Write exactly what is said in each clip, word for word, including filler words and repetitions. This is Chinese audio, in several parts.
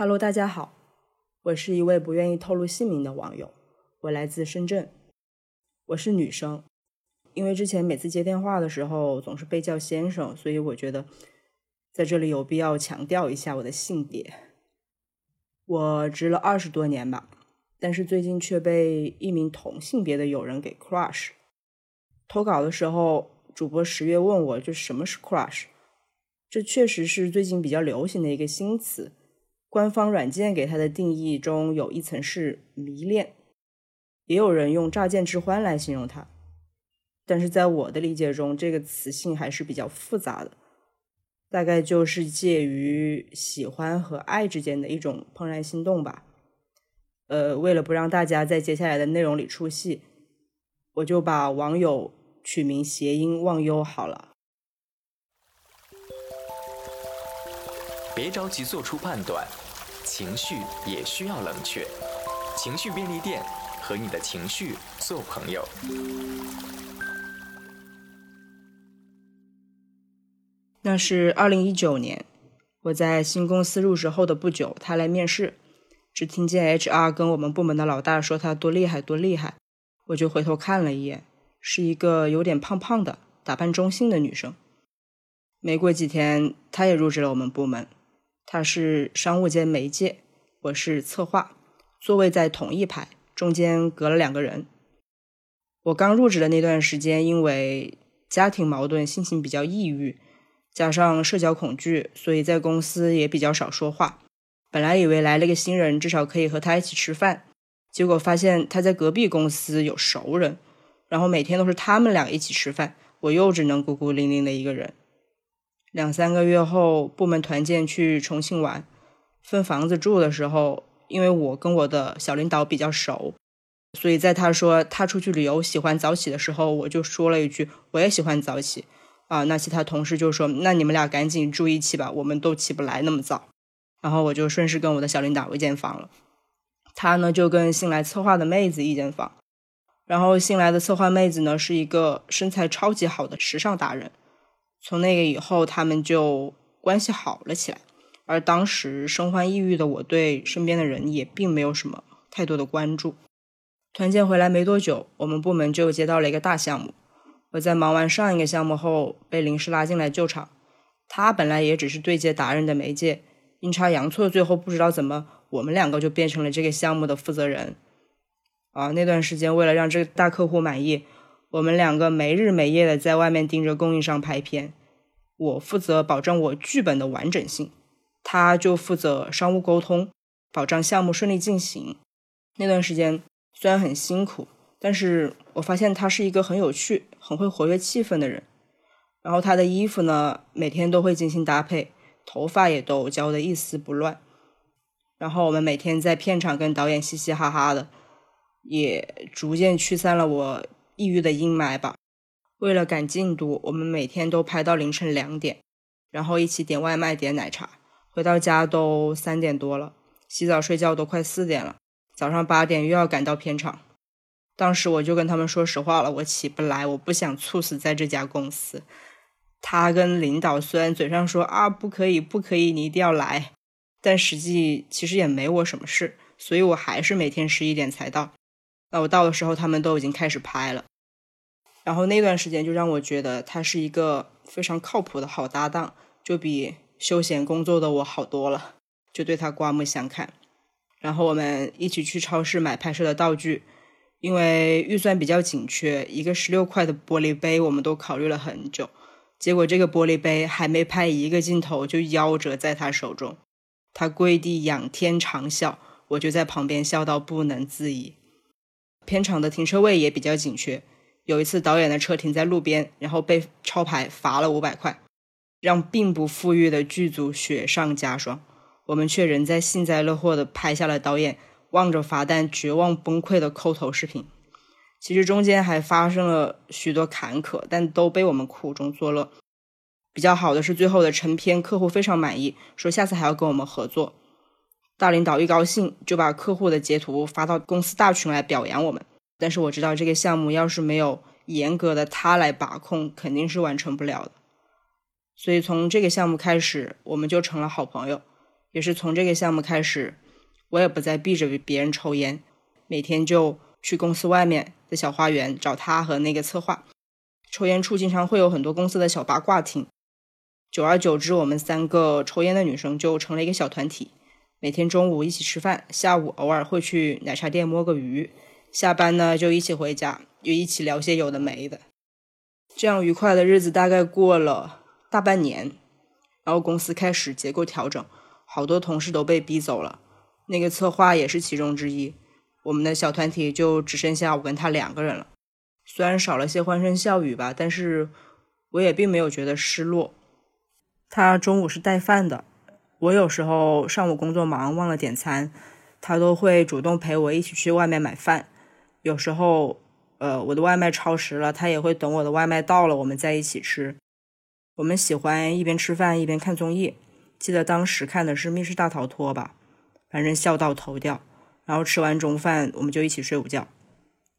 Hello， 大家好，我是一位不愿意透露姓名的网友，我来自深圳，我是女生，因为之前每次接电话的时候总是被叫先生，所以我觉得在这里有必要强调一下我的性别。我直了二十多年吧，但是最近却被一名同性别的友人给 crush。投稿的时候，主播十月问我，就什么是 crush？ 这确实是最近比较流行的一个新词。官方软件给它的定义中有一层是迷恋，也有人用乍见之欢来形容它，但是在我的理解中，这个词性还是比较复杂的，大概就是介于喜欢和爱之间的一种怦然心动吧。呃，为了不让大家在接下来的内容里出戏，我就把网友取名谐音忘忧好了。别着急做出判断，情绪也需要冷却。情绪便利店，和你的情绪做朋友。那是二零一九年，我在新公司入职后的不久，他来面试，只听见 H R 跟我们部门的老大说他多厉害多厉害，我就回头看了一眼，是一个有点胖胖的打扮中性的女生。没过几天，她也入职了我们部门，他是商务兼媒介，我是策划，座位在同一排，中间隔了两个人。我刚入职的那段时间，因为家庭矛盾，心情比较抑郁，加上社交恐惧，所以在公司也比较少说话。本来以为来了个新人，至少可以和他一起吃饭，结果发现他在隔壁公司有熟人，然后每天都是他们俩一起吃饭，我又只能孤孤零零的一个人。两三个月后，部门团建去重庆玩，分房子住的时候，因为我跟我的小领导比较熟，所以在他说他出去旅游喜欢早起的时候，我就说了一句我也喜欢早起啊。那其他同事就说，那你们俩赶紧住一起吧，我们都起不来那么早。然后我就顺势跟我的小领导一间房了，他呢就跟新来策划的妹子一间房。然后新来的策划妹子呢是一个身材超级好的时尚达人，从那个以后他们就关系好了起来。而当时身患抑郁的我对身边的人也并没有什么太多的关注。团建回来没多久，我们部门就接到了一个大项目，我在忙完上一个项目后被临时拉进来救场。他本来也只是对接达人的媒介，阴差阳错最后不知道怎么我们两个就变成了这个项目的负责人啊。那段时间为了让这个大客户满意，我们两个没日没夜的在外面盯着供应商拍片，我负责保证我剧本的完整性，他就负责商务沟通，保障项目顺利进行。那段时间虽然很辛苦，但是我发现他是一个很有趣、很会活跃气氛的人。然后他的衣服呢，每天都会精心搭配，头发也都教得一丝不乱。然后我们每天在片场跟导演嘻嘻哈哈的，也逐渐驱散了我抑郁的阴霾吧。为了赶进度，我们每天都拍到凌晨两点，然后一起点外卖点奶茶，回到家都三点多了，洗澡睡觉都快四点了，早上八点又要赶到片场。当时我就跟他们说实话了，我起不来，我不想猝死在这家公司。他跟领导虽然嘴上说啊不可以不可以你一定要来，但实际其实也没我什么事，所以我还是每天十一点才到。那我到的时候他们都已经开始拍了。然后那段时间就让我觉得他是一个非常靠谱的好搭档，就比休闲工作的我好多了，就对他刮目相看。然后我们一起去超市买拍摄的道具，因为预算比较紧缺，一个十六块的玻璃杯我们都考虑了很久，结果这个玻璃杯还没拍一个镜头就夭折在他手中。他跪地仰天长啸，我就在旁边笑到不能自已。片场的停车位也比较紧缺，有一次导演的车停在路边，然后被抄牌罚了五百块，让并不富裕的剧组雪上加霜。我们却仍在幸灾乐祸地拍下了导演望着罚单绝望崩溃的抠头视频。其实中间还发生了许多坎坷，但都被我们苦中作乐。比较好的是最后的成片，客户非常满意，说下次还要跟我们合作。大领导一高兴就把客户的截图发到公司大群来表扬我们，但是我知道这个项目要是没有严格的他来把控，肯定是完成不了的。所以从这个项目开始，我们就成了好朋友，也是从这个项目开始，我也不再避着别人抽烟，每天就去公司外面的小花园找他和那个策划。抽烟处经常会有很多公司的小八卦听，久而久之，我们三个抽烟的女生就成了一个小团体，每天中午一起吃饭，下午偶尔会去奶茶店摸个鱼，下班呢就一起回家，又一起聊些有的没的。这样愉快的日子大概过了大半年，然后公司开始结构调整，好多同事都被逼走了，那个策划也是其中之一。我们的小团体就只剩下我跟他两个人了，虽然少了些欢声笑语吧，但是我也并没有觉得失落。他中午是带饭的，我有时候上午工作忙忘了点餐，他都会主动陪我一起去外面买饭。有时候呃，我的外卖超时了，他也会等我的外卖到了我们再一起吃。我们喜欢一边吃饭一边看综艺，记得当时看的是密室大逃脱吧，反正笑到头掉。然后吃完中饭我们就一起睡午觉。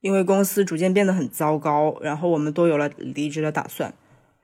因为公司逐渐变得很糟糕，然后我们都有了离职的打算，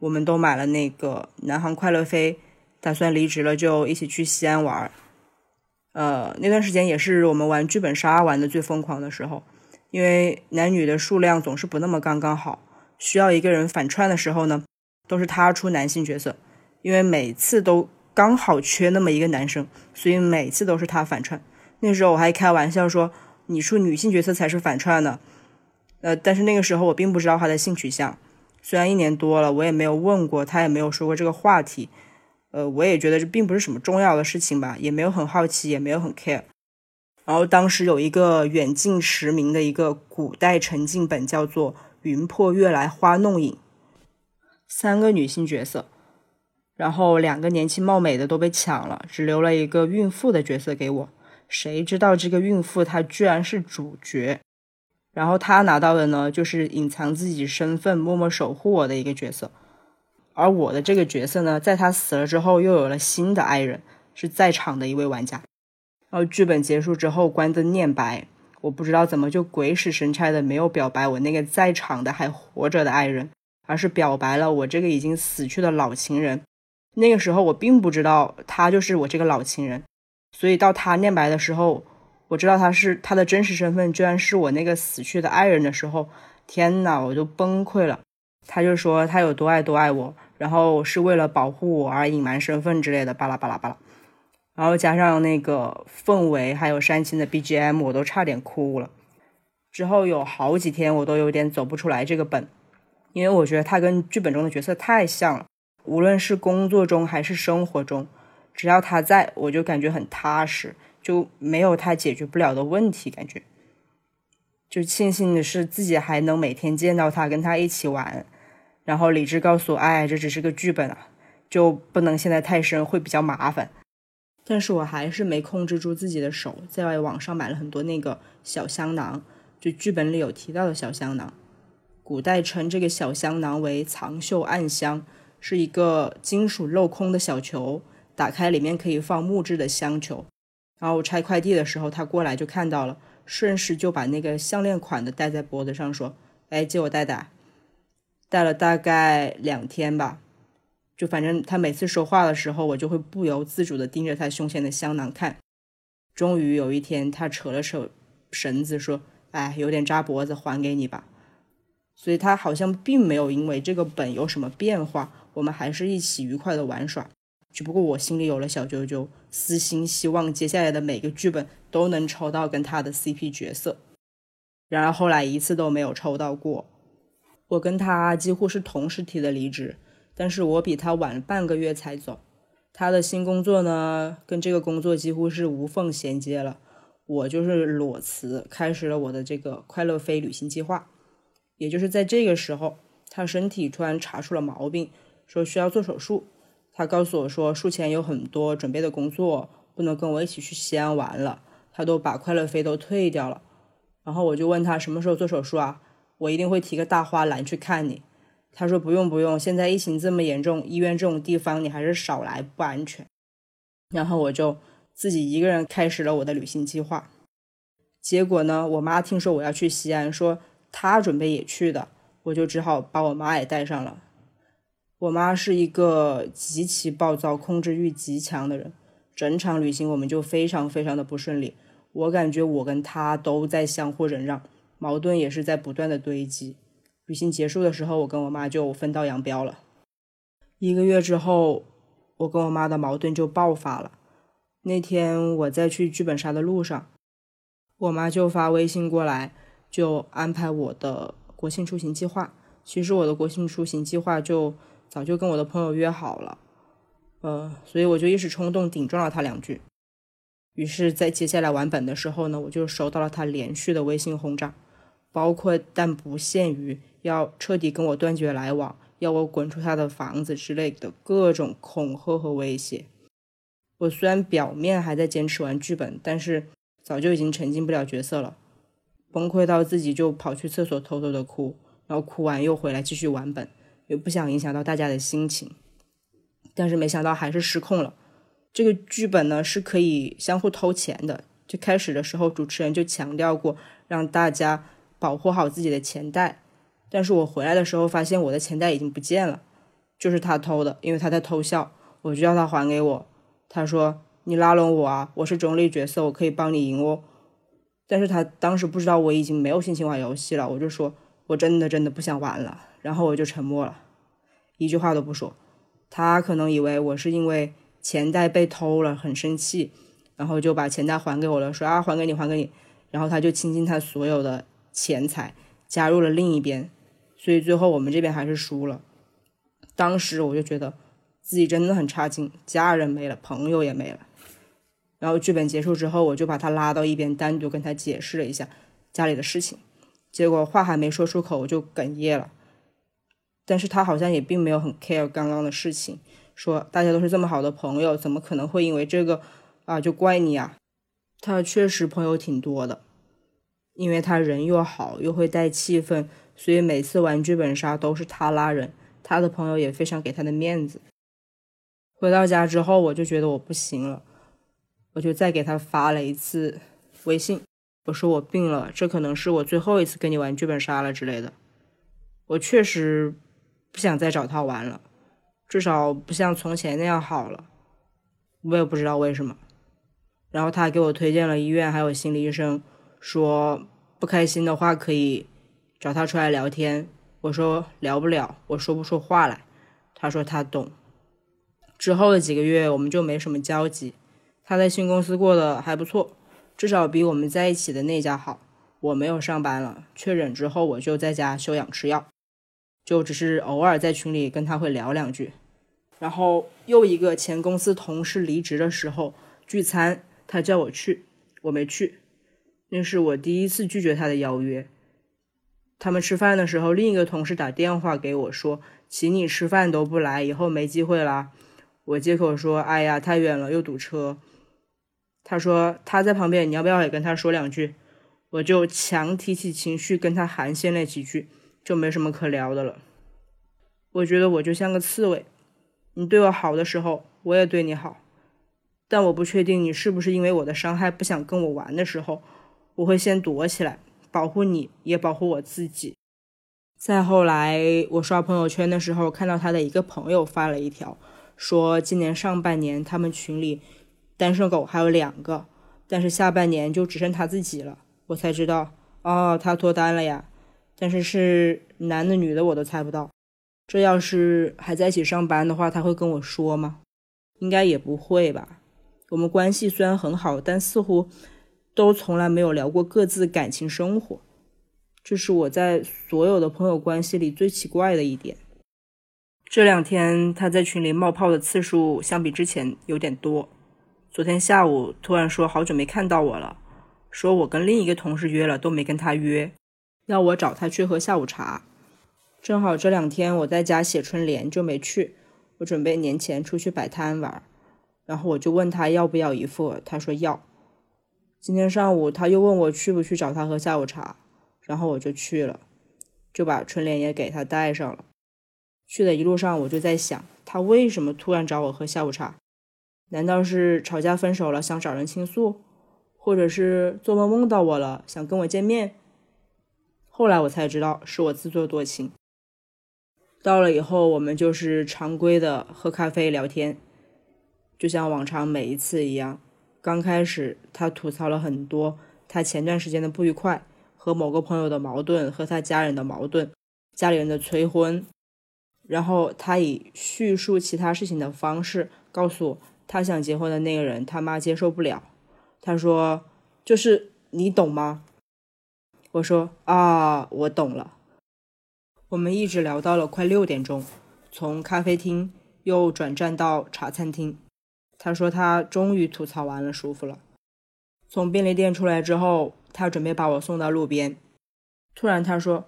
我们都买了那个南航快乐飞，打算离职了就一起去西安玩。呃，那段时间也是我们玩剧本杀玩的最疯狂的时候，因为男女的数量总是不那么刚刚好，需要一个人反串的时候呢，都是他出男性角色，因为每次都刚好缺那么一个男生，所以每次都是他反串。那时候我还开玩笑说，你出女性角色才是反串呢。呃，但是那个时候我并不知道他的性取向，虽然一年多了，我也没有问过他，也没有说过这个话题。呃，我也觉得这并不是什么重要的事情吧，也没有很好奇，也没有很 care。然后当时有一个远近驰名的一个古代沉浸本叫做《云破月来花弄影》，三个女性角色，然后两个年轻貌美的都被抢了，只留了一个孕妇的角色给我。谁知道这个孕妇她居然是主角，然后她拿到的呢就是隐藏自己身份默默守护我的一个角色。而我的这个角色呢，在她死了之后又有了新的爱人，是在场的一位玩家。然后剧本结束之后关灯念白，我不知道怎么就鬼使神差的没有表白我那个在场的还活着的爱人，而是表白了我这个已经死去的老情人。那个时候我并不知道他就是我这个老情人，所以到他念白的时候，我知道他是他的真实身份居然是我那个死去的爱人的时候，天哪，我就崩溃了。他就说他有多爱多爱我，然后是为了保护我而隐瞒身份之类的巴拉巴拉巴拉。然后加上那个氛围还有煽情的 B G M， 我都差点哭了。之后有好几天我都有点走不出来这个本，因为我觉得他跟剧本中的角色太像了，无论是工作中还是生活中，只要他在我就感觉很踏实，就没有他解决不了的问题。感觉就庆幸的是自己还能每天见到他，跟他一起玩。然后理智告诉我，哎，这只是个剧本啊，就不能陷得太深，会比较麻烦。但是我还是没控制住自己的手，在网上买了很多那个小香囊，就剧本里有提到的小香囊。古代称这个小香囊为藏袖暗香，是一个金属镂空的小球，打开里面可以放木质的香球。然后拆快递的时候他过来就看到了，顺势就把那个项链款的戴在脖子上，说，哎，借我戴戴。戴了大概两天吧，就反正他每次说话的时候，我就会不由自主地盯着他胸前的香囊看。终于有一天他扯了扯绳子说，哎，有点扎脖子，还给你吧。所以他好像并没有因为这个本有什么变化，我们还是一起愉快的玩耍。只不过我心里有了小九九，私心希望接下来的每个剧本都能抽到跟他的 C P 角色。然而后来一次都没有抽到过。我跟他几乎是同时提的离职，但是我比他晚半个月才走。他的新工作呢，跟这个工作几乎是无缝衔接了。我就是裸辞，开始了我的这个快乐飞旅行计划。也就是在这个时候，他身体突然查出了毛病，说需要做手术。他告诉我说，术前有很多准备的工作，不能跟我一起去西安玩了，他都把快乐飞都退掉了。然后我就问他什么时候做手术啊？我一定会提个大花篮去看你。他说不用不用，现在疫情这么严重，医院这种地方你还是少来，不安全。然后我就自己一个人开始了我的旅行计划。结果呢，我妈听说我要去西安，说她准备也去的，我就只好把我妈也带上了。我妈是一个极其暴躁、控制欲极强的人，整场旅行我们就非常非常的不顺利，我感觉我跟他都在相互忍让，矛盾也是在不断的堆积。旅行结束的时候，我跟我妈就分道扬镳了。一个月之后，我跟我妈的矛盾就爆发了。那天我在去剧本杀的路上，我妈就发微信过来，就安排我的国庆出行计划。其实我的国庆出行计划就早就跟我的朋友约好了，呃，所以我就一时冲动顶撞了她两句。于是在接下来完本的时候呢，我就收到了他连续的微信轰炸，包括但不限于要彻底跟我断绝来往，要我滚出他的房子之类的各种恐吓和威胁。我虽然表面还在坚持玩剧本，但是早就已经沉浸不了角色了，崩溃到自己就跑去厕所偷偷的哭，然后哭完又回来继续玩本，又不想影响到大家的心情。但是没想到还是失控了。这个剧本呢是可以相互偷钱的，就开始的时候主持人就强调过让大家保护好自己的钱袋，但是我回来的时候发现我的钱袋已经不见了，就是他偷的，因为他在偷笑，我就叫他还给我，他说你拉拢我啊，我是中立角色，我可以帮你赢哦。但是他当时不知道我已经没有心情玩游戏了，我就说我真的真的不想玩了，然后我就沉默了，一句话都不说。他可能以为我是因为钱袋被偷了很生气，然后就把钱袋还给我了，说啊还给你还给你，然后他就倾尽他所有的钱财加入了另一边，所以最后我们这边还是输了。当时我就觉得自己真的很差劲，家人没了，朋友也没了。然后剧本结束之后，我就把他拉到一边，单独跟他解释了一下家里的事情，结果话还没说出口我就哽咽了。但是他好像也并没有很 care 刚刚的事情，说大家都是这么好的朋友，怎么可能会因为这个啊就怪你啊。他确实朋友挺多的，因为他人又好又会带气氛，所以每次玩剧本杀都是他拉人，他的朋友也非常给他的面子。回到家之后我就觉得我不行了，我就再给他发了一次微信，我说我病了，这可能是我最后一次跟你玩剧本杀了之类的，我确实不想再找他玩了，至少不像从前那样好了，我也不知道为什么。然后他还给我推荐了医院还有心理医生，说不开心的话可以找他出来聊天，我说聊不了，我说不出话来，他说他懂。之后的几个月我们就没什么交集，他在新公司过得还不错，至少比我们在一起的那家好。我没有上班了，确诊之后我就在家休养吃药，就只是偶尔在群里跟他会聊两句。然后又一个前公司同事离职的时候聚餐，他叫我去，我没去，那是我第一次拒绝他的邀约。他们吃饭的时候，另一个同事打电话给我说请你吃饭都不来，以后没机会啦。我借口说哎呀太远了又堵车，他说他在旁边，你要不要也跟他说两句。我就强提起情绪跟他寒暄了几句，就没什么可聊的了。我觉得我就像个刺猬，你对我好的时候我也对你好，但我不确定你是不是因为我的伤害不想跟我玩的时候，我会先躲起来保护你也保护我自己。再后来我刷朋友圈的时候看到他的一个朋友发了一条，说今年上半年他们群里单身狗还有两个，但是下半年就只剩他自己了。我才知道哦他脱单了呀，但是是男的女的我都猜不到，这要是还在一起上班的话他会跟我说吗？应该也不会吧。我们关系虽然很好，但似乎都从来没有聊过各自感情生活，这是我在所有的朋友关系里最奇怪的一点。这两天他在群里冒泡的次数相比之前有点多，昨天下午突然说好久没看到我了，说我跟另一个同事约了都没跟他约，要我找他去喝下午茶。正好这两天我在家写春联就没去，我准备年前出去摆摊玩，然后我就问他要不要一副，他说要。今天上午他又问我去不去找他喝下午茶，然后我就去了，就把春联也给他带上了。去的一路上我就在想，他为什么突然找我喝下午茶？难道是吵架分手了想找人倾诉，或者是做梦梦到我了想跟我见面？后来我才知道是我自作多情。到了以后我们就是常规的喝咖啡聊天，就像往常每一次一样，刚开始他吐槽了很多他前段时间的不愉快，和某个朋友的矛盾，和他家人的矛盾，家里人的催婚，然后他以叙述其他事情的方式告诉我，他想结婚的那个人他妈接受不了。他说就是你懂吗？我说啊，我懂了。我们一直聊到了快六点钟，从咖啡厅又转战到茶餐厅。他说他终于吐槽完了，舒服了。从便利店出来之后，他准备把我送到路边，突然他说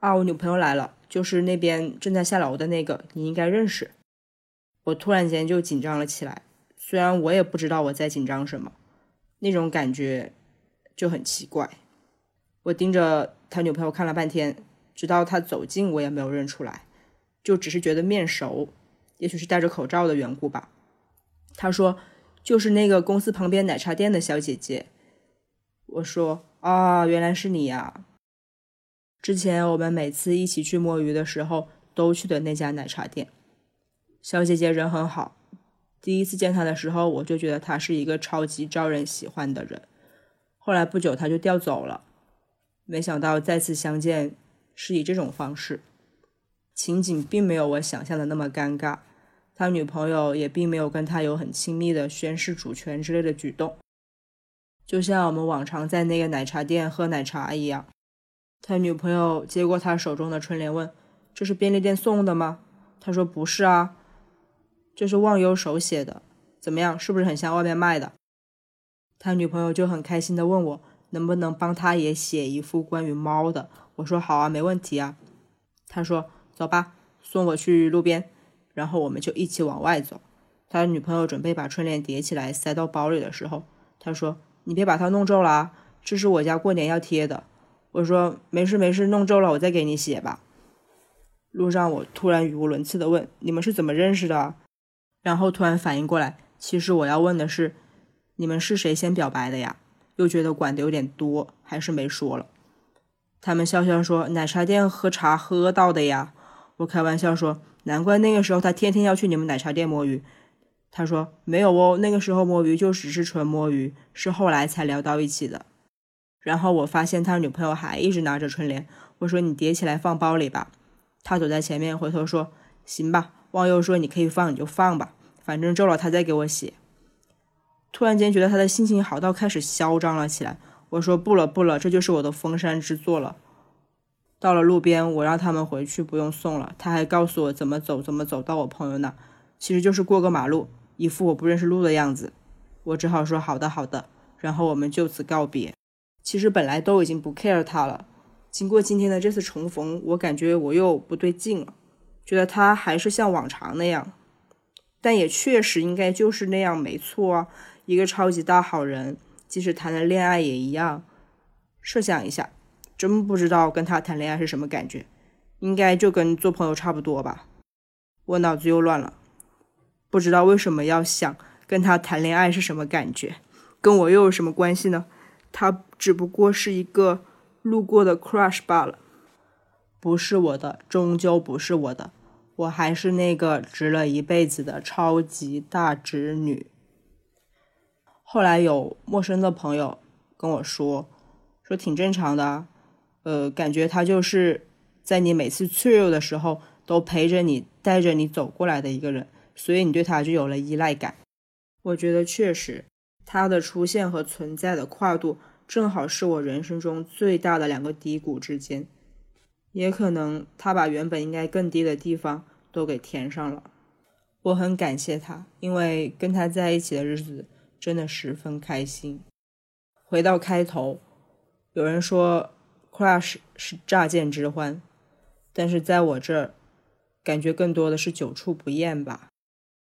啊，我女朋友来了，就是那边正在下楼的那个，你应该认识。我突然间就紧张了起来，虽然我也不知道我在紧张什么，那种感觉就很奇怪。我盯着他女朋友看了半天，直到他走近我也没有认出来，就只是觉得面熟，也许是戴着口罩的缘故吧。他说就是那个公司旁边奶茶店的小姐姐。我说啊，原来是你呀。之前我们每次一起去摸鱼的时候都去的那家奶茶店，小姐姐人很好，第一次见她的时候我就觉得她是一个超级招人喜欢的人，后来不久她就调走了，没想到再次相见是以这种方式。情景并没有我想象的那么尴尬，他女朋友也并没有跟他有很亲密的宣示主权之类的举动，就像我们往常在那个奶茶店喝奶茶一样。他女朋友接过他手中的春联问，这是便利店送的吗？他说不是啊，这是忘忧手写的，怎么样，是不是很像外面卖的？他女朋友就很开心的问我能不能帮他也写一副关于猫的，我说好啊，没问题啊。他说走吧，送我去路边，然后我们就一起往外走。他女朋友准备把春联叠起来塞到包里的时候，他说你别把它弄皱了啊，这是我家过年要贴的。我说没事没事，弄皱了我再给你写吧。路上我突然语无伦次的问你们是怎么认识的啊？然后突然反应过来，其实我要问的是你们是谁先表白的呀？又觉得管的有点多，还是没说了。他们笑笑说奶茶店喝茶喝到的呀。我开玩笑说难怪那个时候他天天要去你们奶茶店摸鱼。他说没有哦，那个时候摸鱼就只是纯摸鱼，是后来才聊到一起的。然后我发现他女朋友还一直拿着春联，我说你叠起来放包里吧。他走在前面回头说行吧，忘忧说你可以放你就放吧，反正皱了他再给我写。突然间觉得他的心情好到开始嚣张了起来，我说不了不了，这就是我的封山之作了。到了路边我让他们回去不用送了，他还告诉我怎么走怎么走到我朋友那，其实就是过个马路，一副我不认识路的样子。我只好说好的好的，然后我们就此告别。其实本来都已经不 care 他了，经过今天的这次重逢，我感觉我又不对劲了，觉得他还是像往常那样，但也确实应该就是那样没错啊，一个超级大好人，即使谈了恋爱也一样。设想一下，真不知道跟他谈恋爱是什么感觉，应该就跟做朋友差不多吧。我脑子又乱了，不知道为什么要想跟他谈恋爱是什么感觉，跟我又有什么关系呢？他只不过是一个路过的 crush 罢了，不是我的，终究不是我的，我还是那个直了一辈子的超级大直女。后来有陌生的朋友跟我说说挺正常的啊，呃，感觉他就是在你每次脆弱的时候都陪着你带着你走过来的一个人，所以你对他就有了依赖感。我觉得确实他的出现和存在的跨度正好是我人生中最大的两个低谷之间，也可能他把原本应该更低的地方都给填上了。我很感谢他，因为跟他在一起的日子真的十分开心。回到开头，有人说 crush 是乍见之欢，但是在我这儿感觉更多的是久处不厌吧。